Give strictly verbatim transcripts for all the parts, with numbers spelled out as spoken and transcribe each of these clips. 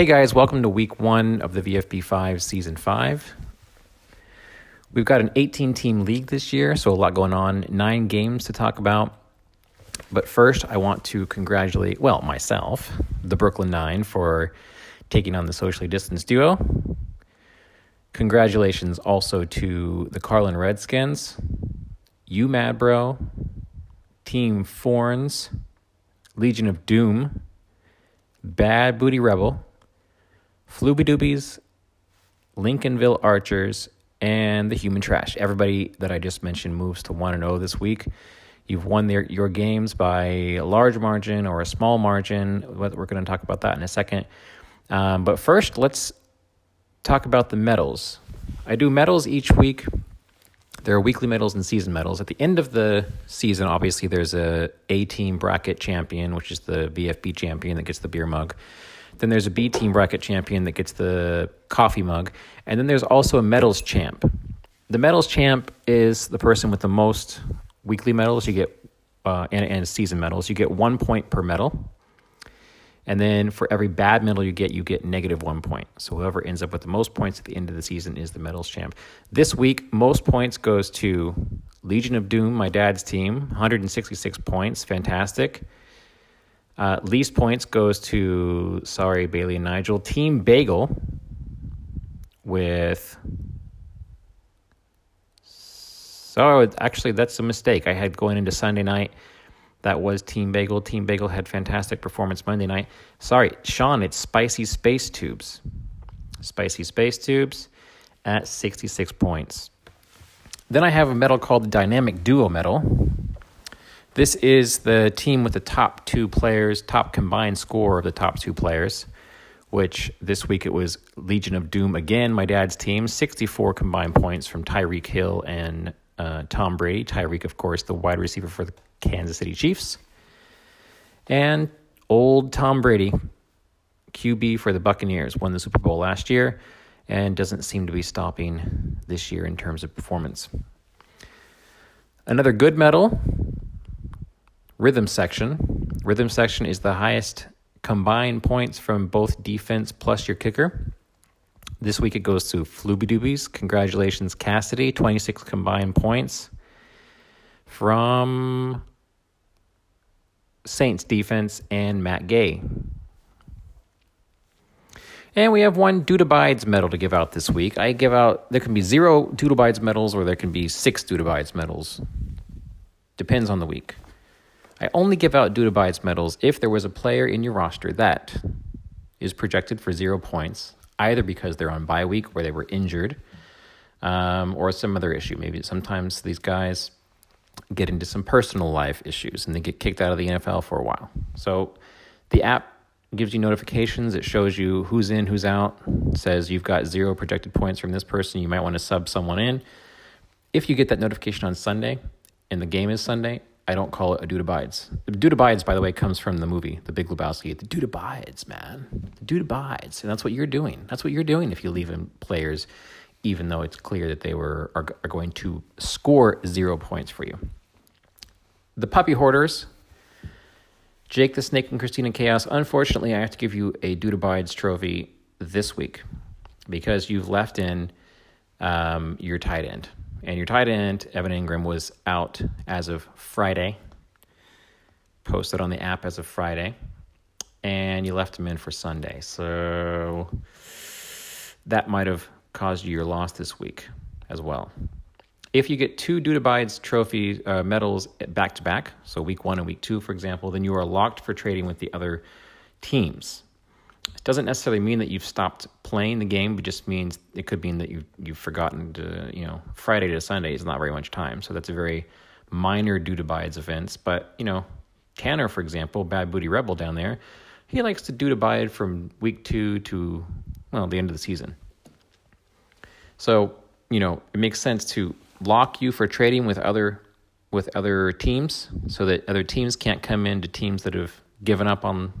Hey guys, welcome to week one of the V F B five season five. We've got an eighteen-team league this year, so a lot going on. Nine games to talk about. But first, I want to congratulate, well, myself, the Brooklyn Nine, for taking on the socially distanced duo. Congratulations also to the Carlin Redskins, you Mad Bro, Team Fornes, Legion of Doom, Bad Booty Rebel, Floobie Doobies, Lincolnville Archers, and the Human Trash. Everybody that I just mentioned moves to one and oh this week. You've won their, your games by a large margin or a small margin. We're going to talk about that in a second. Um, but first, let's talk about the medals. I do medals each week. There are weekly medals and season medals. At the end of the season, obviously, there's a A-team bracket champion, which is the V F B champion that gets the beer mug. Then there's a B-team bracket champion that gets the coffee mug. And then there's also a medals champ. The medals champ is the person with the most weekly medals you get uh, and, and season medals. You get one point per medal. And then for every bad medal you get, you get negative one point. So whoever ends up with the most points at the end of the season is the medals champ. This week, most points goes to Legion of Doom, my dad's team, one hundred sixty-six points. Fantastic. Uh, least points goes to, sorry, Bailey and Nigel, Team Bagel with, so actually that's a mistake. I had going into Sunday night, that was Team Bagel. Team Bagel had fantastic performance Monday night. Sorry, Sean, it's Spicy Space Tubes. Spicy Space Tubes at sixty-six points. Then I have a medal called the Dynamic Duo Medal. This is the team with the top two players, top combined score of the top two players, which this week it was Legion of Doom again, my dad's team, sixty-four combined points from Tyreek Hill and uh, Tom Brady. Tyreek, of course, the wide receiver for the Kansas City Chiefs. And old Tom Brady, Q B for the Buccaneers, won the Super Bowl last year and doesn't seem to be stopping this year in terms of performance. Another good medal, Rhythm section. Rhythm section is the highest combined points from both defense plus your kicker. This week it goes to Floobie Doobies. Congratulations, Cassidy. twenty-six combined points from Saints defense and Matt Gay. And we have one Dudabides medal to give out this week. I give out, there can be zero Dudabides medals or there can be six Dudabides medals. Depends on the week. I only give out Dudabides medals if there was a player in your roster that is projected for zero points, either because they're on bye week where they were injured um, or some other issue. Maybe sometimes these guys get into some personal life issues and they get kicked out of the N F L for a while. So the app gives you notifications. It shows you who's in, who's out. It says you've got zero projected points from this person. You might want to sub someone in. If you get that notification on Sunday and the game is Sunday, I don't call it a Dudabides. Dudabides, by the way, comes from the movie, The Big Lebowski. The Dudabides, man. The Dudabides. And that's what you're doing. That's what you're doing if you leave in players, even though it's clear that they were are, are going to score zero points for you. The Puppy Hoarders, Jake the Snake and Christina Chaos. Unfortunately, I have to give you a Dudabides trophy this week because you've left in um, your tight end. And your tight end, Evan Engram, was out as of Friday, posted on the app as of Friday, and you left him in for Sunday. So that might have caused you your loss this week as well. If you get two Dudabides trophy uh, medals back-to-back, so week one and week two, for example, then you are locked for trading with the other teams. It doesn't necessarily mean that you've stopped playing the game, but just means it could mean that you've, you've forgotten to, you know, Friday to Sunday is not very much time. So that's a very minor Dudabides offense. But, you know, Tanner, for example, Bad Booty Rebel down there, he likes to Dudabide from week two to, well, the end of the season. So, you know, it makes sense to lock you for trading with other with other teams so that other teams can't come into teams that have given up on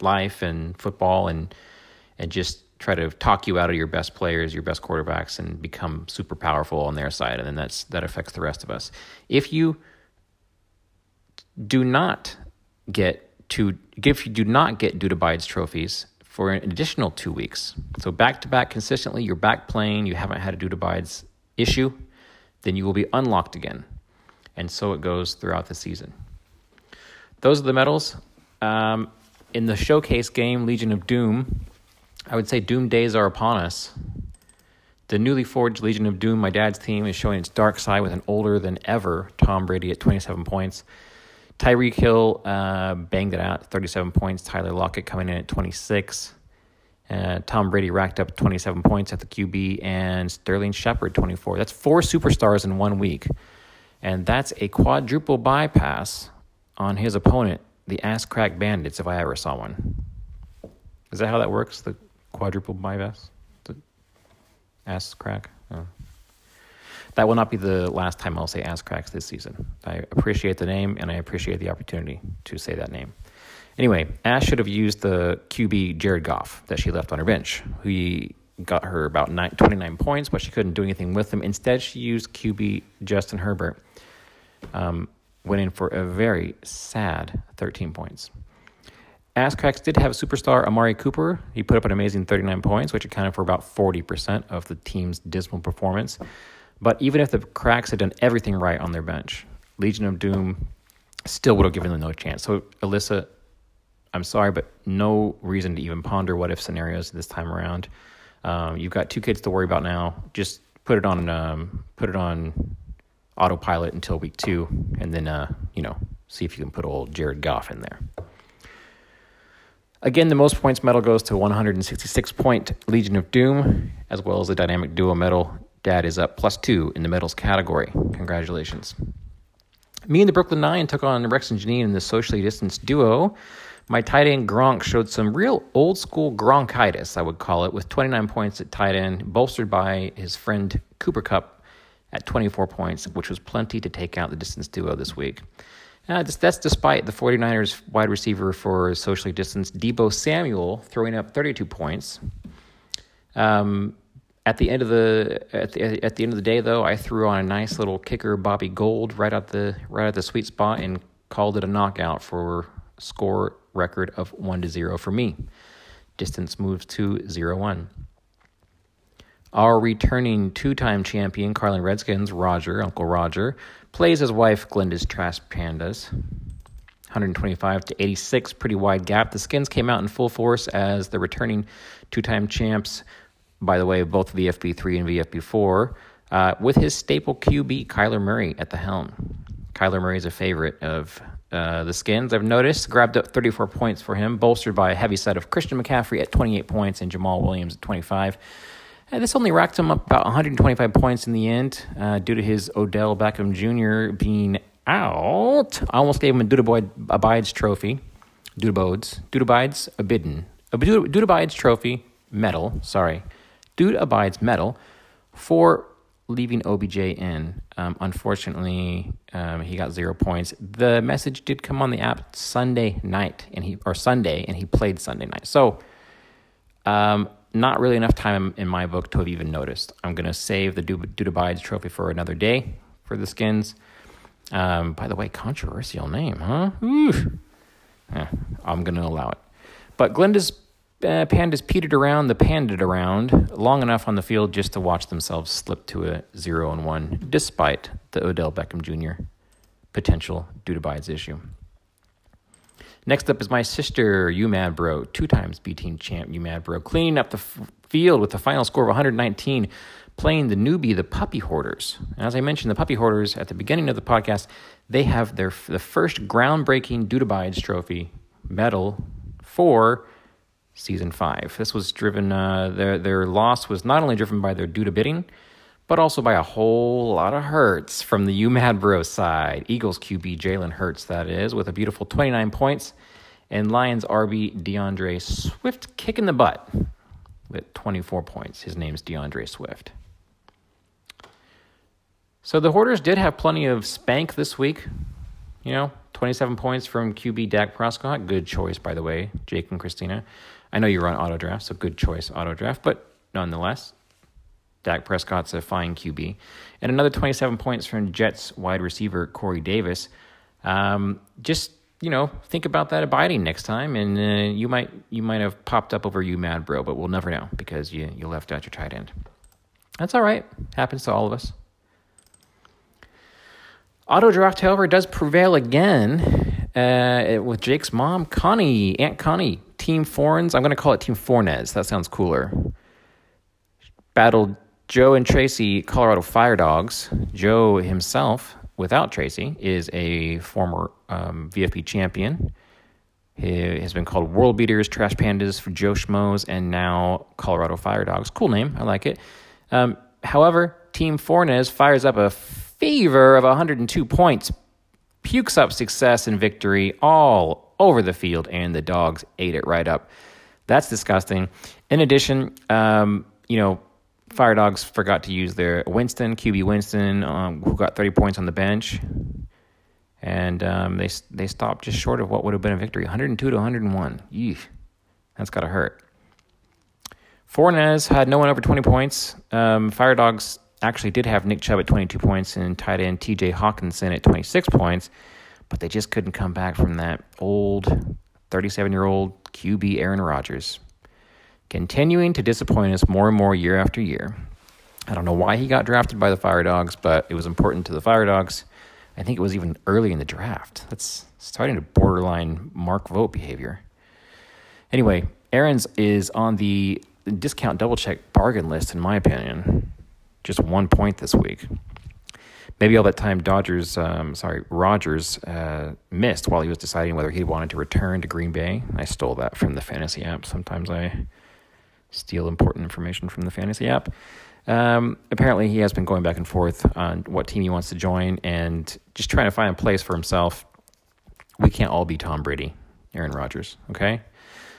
life and football and and just try to talk you out of your best players, your best quarterbacks, and become super powerful on their side. And then that's that affects the rest of us. If you do not get to if you do not get Dudabides trophies for an additional two weeks. So back-to-back consistently, you're back playing, you haven't had a due to bides issue, then you will be unlocked again. And so it goes throughout the season. Those are the medals. Um, in the showcase game, Legion of Doom, I would say Doom days are upon us. The newly forged Legion of Doom, my dad's team, is showing its dark side with an older-than-ever Tom Brady at twenty-seven points. Tyreek Hill uh, banged it out, thirty-seven points. Tyler Lockett coming in at twenty-six. Uh, Tom Brady racked up twenty-seven points at the Q B, and Sterling Shepard, twenty-four. That's four superstars in one week. And that's a quadruple bypass on his opponent, the Ass Crack Bandits, if I ever saw one. Is that how that works, the quadruple bypass? Ass crack. Oh. That will not be the last time I'll say ass cracks this season. I appreciate the name, and I appreciate the opportunity to say that name. Anyway, Ash should have used the Q B Jared Goff that she left on her bench. He got her about twenty-nine points, but she couldn't do anything with him. Instead, she used Q B Justin Herbert. Um, went in for a very sad thirteen points. Ass Cracks did have superstar Amari Cooper. He put up an amazing thirty-nine points, which accounted for about forty percent of the team's dismal performance. But even if the Cracks had done everything right on their bench, Legion of Doom still would have given them no chance. So, Alyssa, I'm sorry, but no reason to even ponder what-if scenarios this time around. Um, you've got two kids to worry about now. Just put it on um, put it on autopilot until week two, and then uh, you know, see if you can put old Jared Goff in there. Again, the most points medal goes to one hundred sixty-six point Legion of Doom, as well as the dynamic duo medal. Dad is up plus two in the medals category. Congratulations. Me and the Brooklyn Nine took on Rex and Janine in the socially distanced duo. My tight end Gronk showed some real old-school Gronkitis, I would call it, with twenty-nine points at tight end, bolstered by his friend Cooper Kupp at twenty-four points, which was plenty to take out the distance duo this week. Uh, that's despite the 49ers wide receiver for socially distanced Debo Samuel throwing up thirty-two points. Um, at the end of the at the at the end of the day, though, I threw on a nice little kicker, Bobby Gold, right out the right out the sweet spot and called it a knockout for a score record of one to zero for me. Distance moves to zero one. Our returning two-time champion, Carlin Redskins, Roger, Uncle Roger, plays his wife, Glenda's Trash Pandas. one twenty-five to eighty-six, pretty wide gap. The Skins came out in full force as the returning two-time champs, by the way, both V F B three and V F B four, uh, with his staple Q B, Kyler Murray, at the helm. Kyler Murray is a favorite of uh, the Skins, I've noticed. Grabbed up thirty-four points for him, bolstered by a heavy set of Christian McCaffrey at twenty-eight points and Jamal Williams at twenty-five. And this only racked him up about one twenty-five points in the end uh, due to his Odell Beckham Junior being out. I almost gave him a Dudabides trophy. Dudabides. Dudabides Abidden. Dudabides trophy medal. Sorry. Dudabides medal for leaving O B J in. Um, unfortunately, um, he got zero points. The message did come on the app Sunday night, and he or Sunday, and he played Sunday night. So, um... not really enough time in my book to have even noticed. I'm going to save the Dudabides trophy for another day for the Skins. Um, by the way, controversial name, huh? Eh, I'm going to allow it. But Glenda's uh, Pandas petered around the pandaed around long enough on the field just to watch themselves slip to a zero and one, despite the Odell Beckham Junior potential Dudabides issue. Next up is my sister, You Mad Bro, two times B-Team champ, You Mad Bro, cleaning up the f- field with a final score of one nineteen, playing the newbie, the Puppy Hoarders. And as I mentioned, the Puppy Hoarders, at the beginning of the podcast, they have their f- the first groundbreaking Dudabides Trophy medal for Season five. This was driven, uh, their, their loss was not only driven by their Duda bidding, but also by a whole lot of hurts from the You Mad Bro side. Eagles Q B Jalen Hurts, that is, with a beautiful twenty-nine points. And Lions R B DeAndre Swift kicking the butt with twenty-four points. His name's DeAndre Swift. So the Hoarders did have plenty of spank this week. You know, twenty-seven points from Q B Dak Prescott. Good choice, by the way, Jake and Christina. I know you run auto draft, so good choice auto draft, but nonetheless, Dak Prescott's a fine Q B. And another twenty-seven points from Jets wide receiver Corey Davis. Um, just you know, think about that abiding next time, and uh, you might you might have popped up over you, Mad Bro, but we'll never know because you, you left out your tight end. That's all right. Happens to all of us. Auto draft, however, does prevail again uh, with Jake's mom, Connie, Aunt Connie. Team Fornes, I'm going to call it Team Fornes. That sounds cooler. Battled Joe and Tracy, Colorado Fire Dogs. Joe himself, without Tracy, is a former um, V F B champion. He has been called World Beaters, Trash Pandas, for Joe Schmoes, and now Colorado Fire Dogs. Cool name. I like it. Um, however, Team Fornes fires up a favor of one hundred two points, pukes up success and victory all over the field, and the dogs ate it right up. That's disgusting. In addition, um, you know, Fire Dogs forgot to use their Winston, Q B Winston, um, who got thirty points on the bench, and um, they they stopped just short of what would have been a victory, one hundred two to one hundred one. Eesh, that's gotta hurt. Fornes had no one over twenty points. Um, Fire Dogs actually did have Nick Chubb at twenty-two points and tight end T J Hawkinson at twenty-six points, but they just couldn't come back from that old thirty-seven-year-old Q B Aaron Rodgers, continuing to disappoint us more and more year after year. I don't know why he got drafted by the Fire Dogs, but it was important to the Fire Dogs. I think it was even early in the draft. That's starting to borderline Mark Vogt behavior. Anyway, Aaron's is on the discount double-check bargain list, in my opinion. Just one point this week. Maybe all that time Dodgers, um, sorry, Rodgers uh, missed while he was deciding whether he wanted to return to Green Bay. I stole that from the fantasy app. Sometimes I steal important information from the fantasy app. Um, apparently he has been going back and forth on what team he wants to join and just trying to find a place for himself. We can't all be Tom Brady, Aaron Rodgers, okay?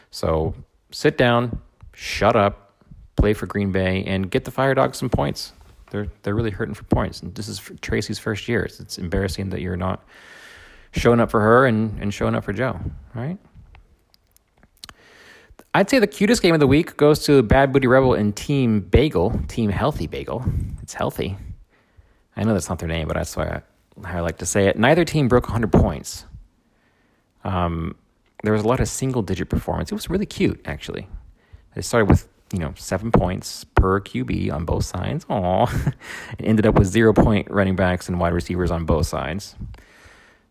So sit down, shut up, play for Green Bay, and get the Fire Dogs some points. They're they're really hurting for points. And this is for Tracy's first year. It's, it's embarrassing that you're not showing up for her and, and showing up for Joe, right? I'd say the cutest game of the week goes to Bad Booty Rebel and Team Bagel, Team Healthy Bagel. It's healthy. I know that's not their name, but that's why I, how I like to say it. Neither team broke one hundred points. Um, there was a lot of single-digit performance. It was really cute, actually. They started with, you know, seven points per Q B on both sides. Aww. And ended up with zero-point running backs and wide receivers on both sides.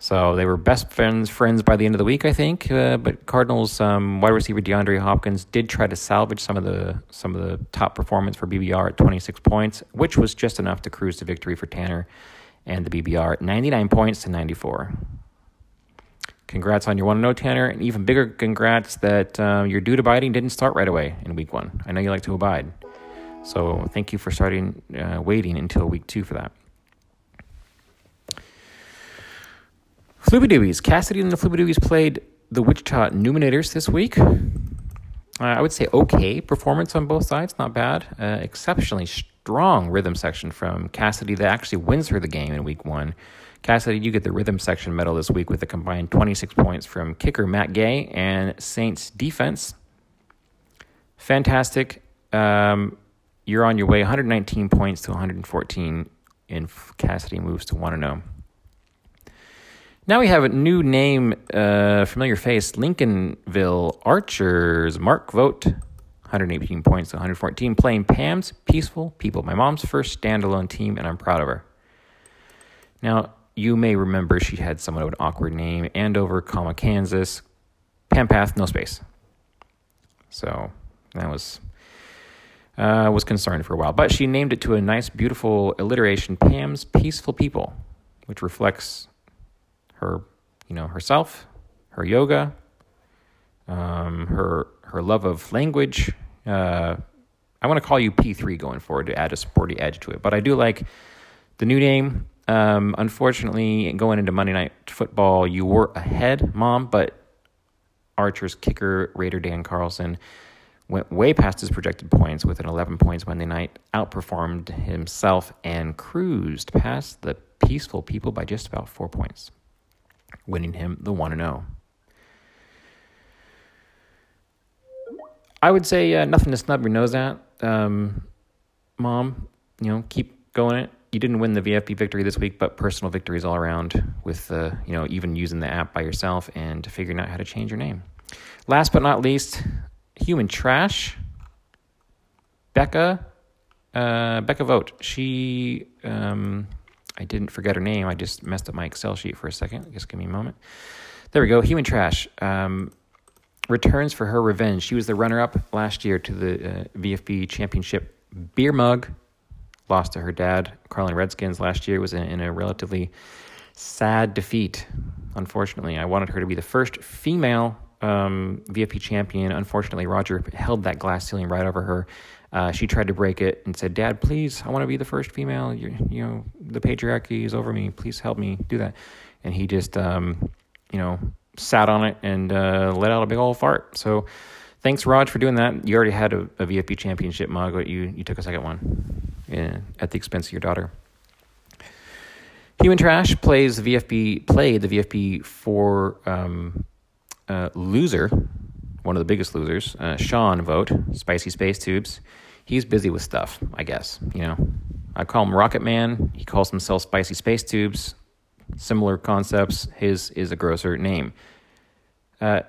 So they were best friends friends by the end of the week, I think. Uh, but Cardinals um, wide receiver DeAndre Hopkins did try to salvage some of the some of the top performance for B B R at twenty-six points, which was just enough to cruise to victory for Tanner and the B B R at ninety-nine points to ninety-four. Congrats on your one and oh, Tanner, and even bigger congrats that um, your dude abiding didn't start right away in week one. I know you like to abide, so thank you for starting uh, waiting until week two for that. Floobie Doobies. Cassidy and the Floobie Doobies played the Wichita Numinators this week. Uh, I would say okay performance on both sides, not bad. Uh, exceptionally strong rhythm section from Cassidy that actually wins her the game in week one. Cassidy, you get the rhythm section medal this week with a combined twenty-six points from kicker Matt Gay and Saints defense. Fantastic. Um, you're on your way, one hundred nineteen points to one hundred fourteen, and Cassidy moves to one and oh. Now we have a new name, uh, familiar face, Lincolnville Archers. Mark Vogt, one hundred eighteen points to one hundred fourteen, playing Pam's Peaceful People, my mom's first standalone team, and I'm proud of her. Now, you may remember she had somewhat of an awkward name, Andover, comma, Kansas, Pampath, no space. So that was uh, was concerned for a while. But she named it to a nice, beautiful alliteration, Pam's Peaceful People, which reflects her, you know, herself, her yoga, um, her her love of language. Uh, I want to call you P three going forward to add a sporty edge to it. But I do like the new name. Um, unfortunately, going into Monday Night Football, you were ahead, Mom, but Archer's kicker, Raider Dan Carlson, went way past his projected points with an eleven points Monday night, outperformed himself, and cruised past the Peaceful People by just about four points, winning him the one and oh. I would say uh, nothing to snub your nose at, um, Mom. You know, keep going it. you didn't win the V F B victory this week, but personal victories all around with, uh, you know, even using the app by yourself and figuring out how to change your name. Last but not least, Human Trash. Becca, uh, Becca Vogt. She, um, I didn't forget her name. I just messed up my Excel sheet for a second. Just give me a moment. There we go. Human Trash um, returns for her revenge. She was the runner-up last year to the uh, V F B Championship beer mug. Lost to her dad, Carlin Redskins, last year was in, in a relatively sad defeat, unfortunately. I wanted her to be the first female um, V F B champion. Unfortunately, Roger held that glass ceiling right over her. Uh, she tried to break it and said, "Dad, please, I want to be the first female. You're, you know, the patriarchy is over me. Please help me do that." And he just, um, you know, sat on it and uh, let out a big old fart. So thanks, Raj, for doing that. You already had a, a V F B championship mug, but you, you took a second one. Yeah, at the expense of your daughter. Human Trash plays the V F B, played the V F B for um, uh, loser, one of the biggest losers, uh, Sean Vogt, Spicy Space Tubes. He's busy with stuff, I guess. You know, I call him Rocket Man. He calls himself Spicy Space Tubes. Similar concepts. His is a grosser name. Uh,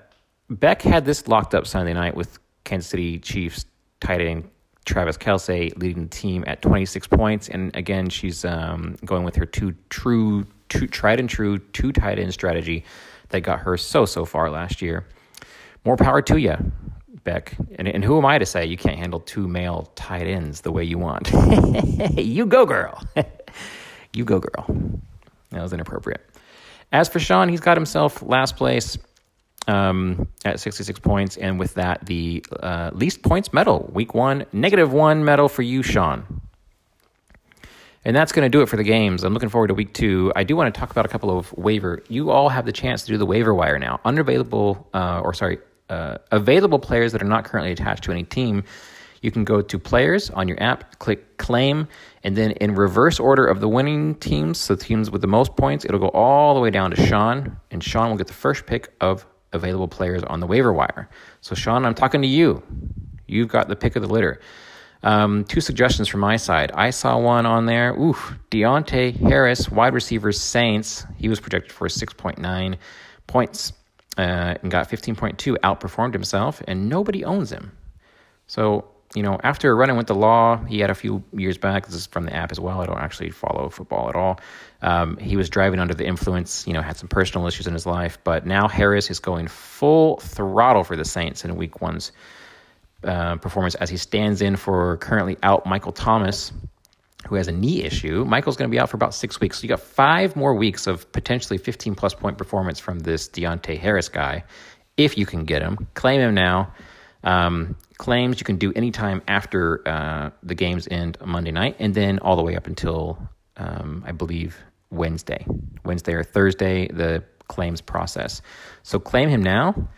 Beck had this locked up Sunday night with Kansas City Chiefs tight end Travis Kelce leading the team at twenty-six points. And again, she's um, going with her two true, two tried and true, two tight end strategy that got her so, so far last year. More power to you, Beck. And, and who am I to say you can't handle two male tight ends the way you want? You go, girl. You go, girl. That was inappropriate. As for Sean, he's got himself last place Um, at sixty-six points, and with that, the uh, least points medal, week one, negative one medal for you, Sean. And that's going to do it for the games. I'm looking forward to week two. I do want to talk about a couple of waiver. You all have the chance to do the waiver wire now. Unavailable, uh, or sorry, uh, available players that are not currently attached to any team. You can go to players on your app, click claim, and then in reverse order of the winning teams, so teams with the most points, it'll go all the way down to Sean, and Sean will get the first pick of available players on the waiver wire. So, Sean, I'm talking to you. You've got the pick of the litter. Um, two suggestions from my side. I saw one on there. Ooh, Deontay Harris, wide receiver Saints. He was projected for six point nine points uh, and got fifteen point two, outperformed himself, and nobody owns him. So, you know, after a run-in with the law, he had a few years back. This is from the app as well. I don't actually follow football at all. Um, he was driving under the influence, you know, had some personal issues in his life. But now Harris is going full throttle for the Saints in week one's uh, performance as he stands in for currently out Michael Thomas, who has a knee issue. Michael's going to be out for about six weeks. So you got five more weeks of potentially fifteen-plus point performance from this Deontay Harris guy, if you can get him. Claim him now. Um, claims you can do anytime after uh, the games end Monday night, and then all the way up until, um, I believe, Wednesday. Wednesday or Thursday, the claims process. So claim him now,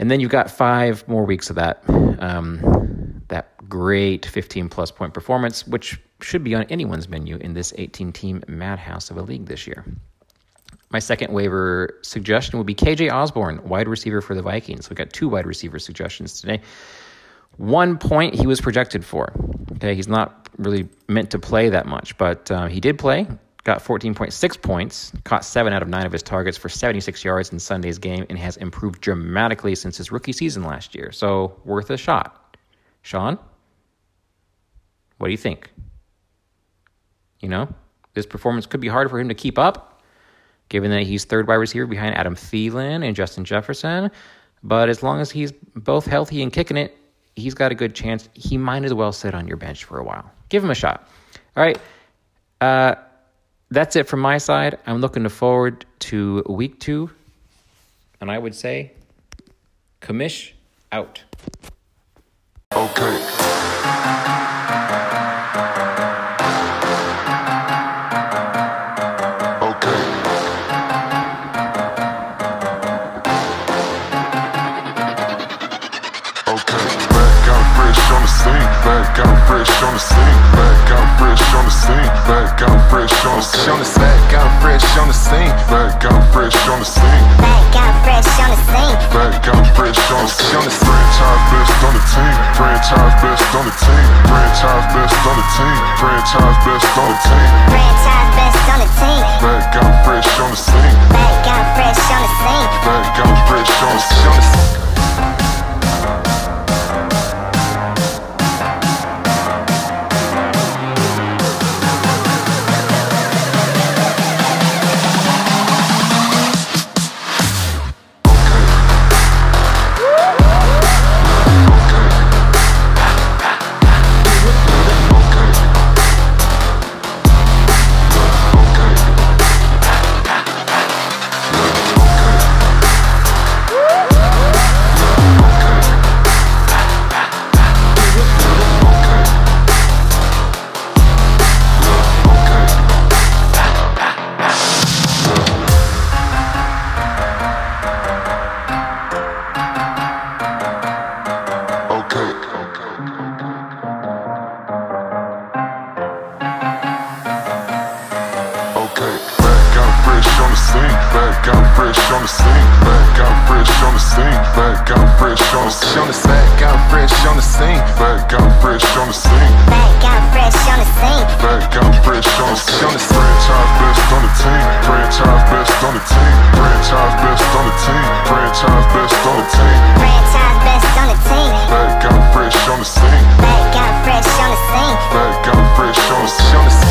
and then you've got five more weeks of that um, that great fifteen-plus point performance, which should be on anyone's menu in this eighteen-team madhouse of a league this year. My second waiver suggestion would be K J Osborne, wide receiver for the Vikings. We got two wide receiver suggestions today. One point he was projected for. Okay, he's not really meant to play that much, but uh, he did play. Got fourteen point six points, caught seven out of nine of his targets for seventy-six yards in Sunday's game, and has improved dramatically since his rookie season last year. So worth a shot. Sean, what do you think? You know, this performance could be hard for him to keep up, given that he's third wide receiver behind Adam Thielen and Justin Jefferson. But as long as he's both healthy and kicking it, he's got a good chance. He might as well sit on your bench for a while. Give him a shot. All right, uh, that's it from my side. I'm looking forward to week two. And I would say, commish out. Okay. Fresh on the scene, back, I'm fresh on the scene, back. I'm fresh on the scene. Back, I'm fresh on the scene. Back, I'm fresh on the scene. Back, I'm fresh on the scene. Back, I'm fresh on the scene. Franchise best on the team. Franchise best on the team. Franchise best on the team. Franchise best on the team. Franchise best on the team. Back, I'm fresh on the scene. Back, I'm fresh on the scene. Back, I'm fresh on the scene. Show us.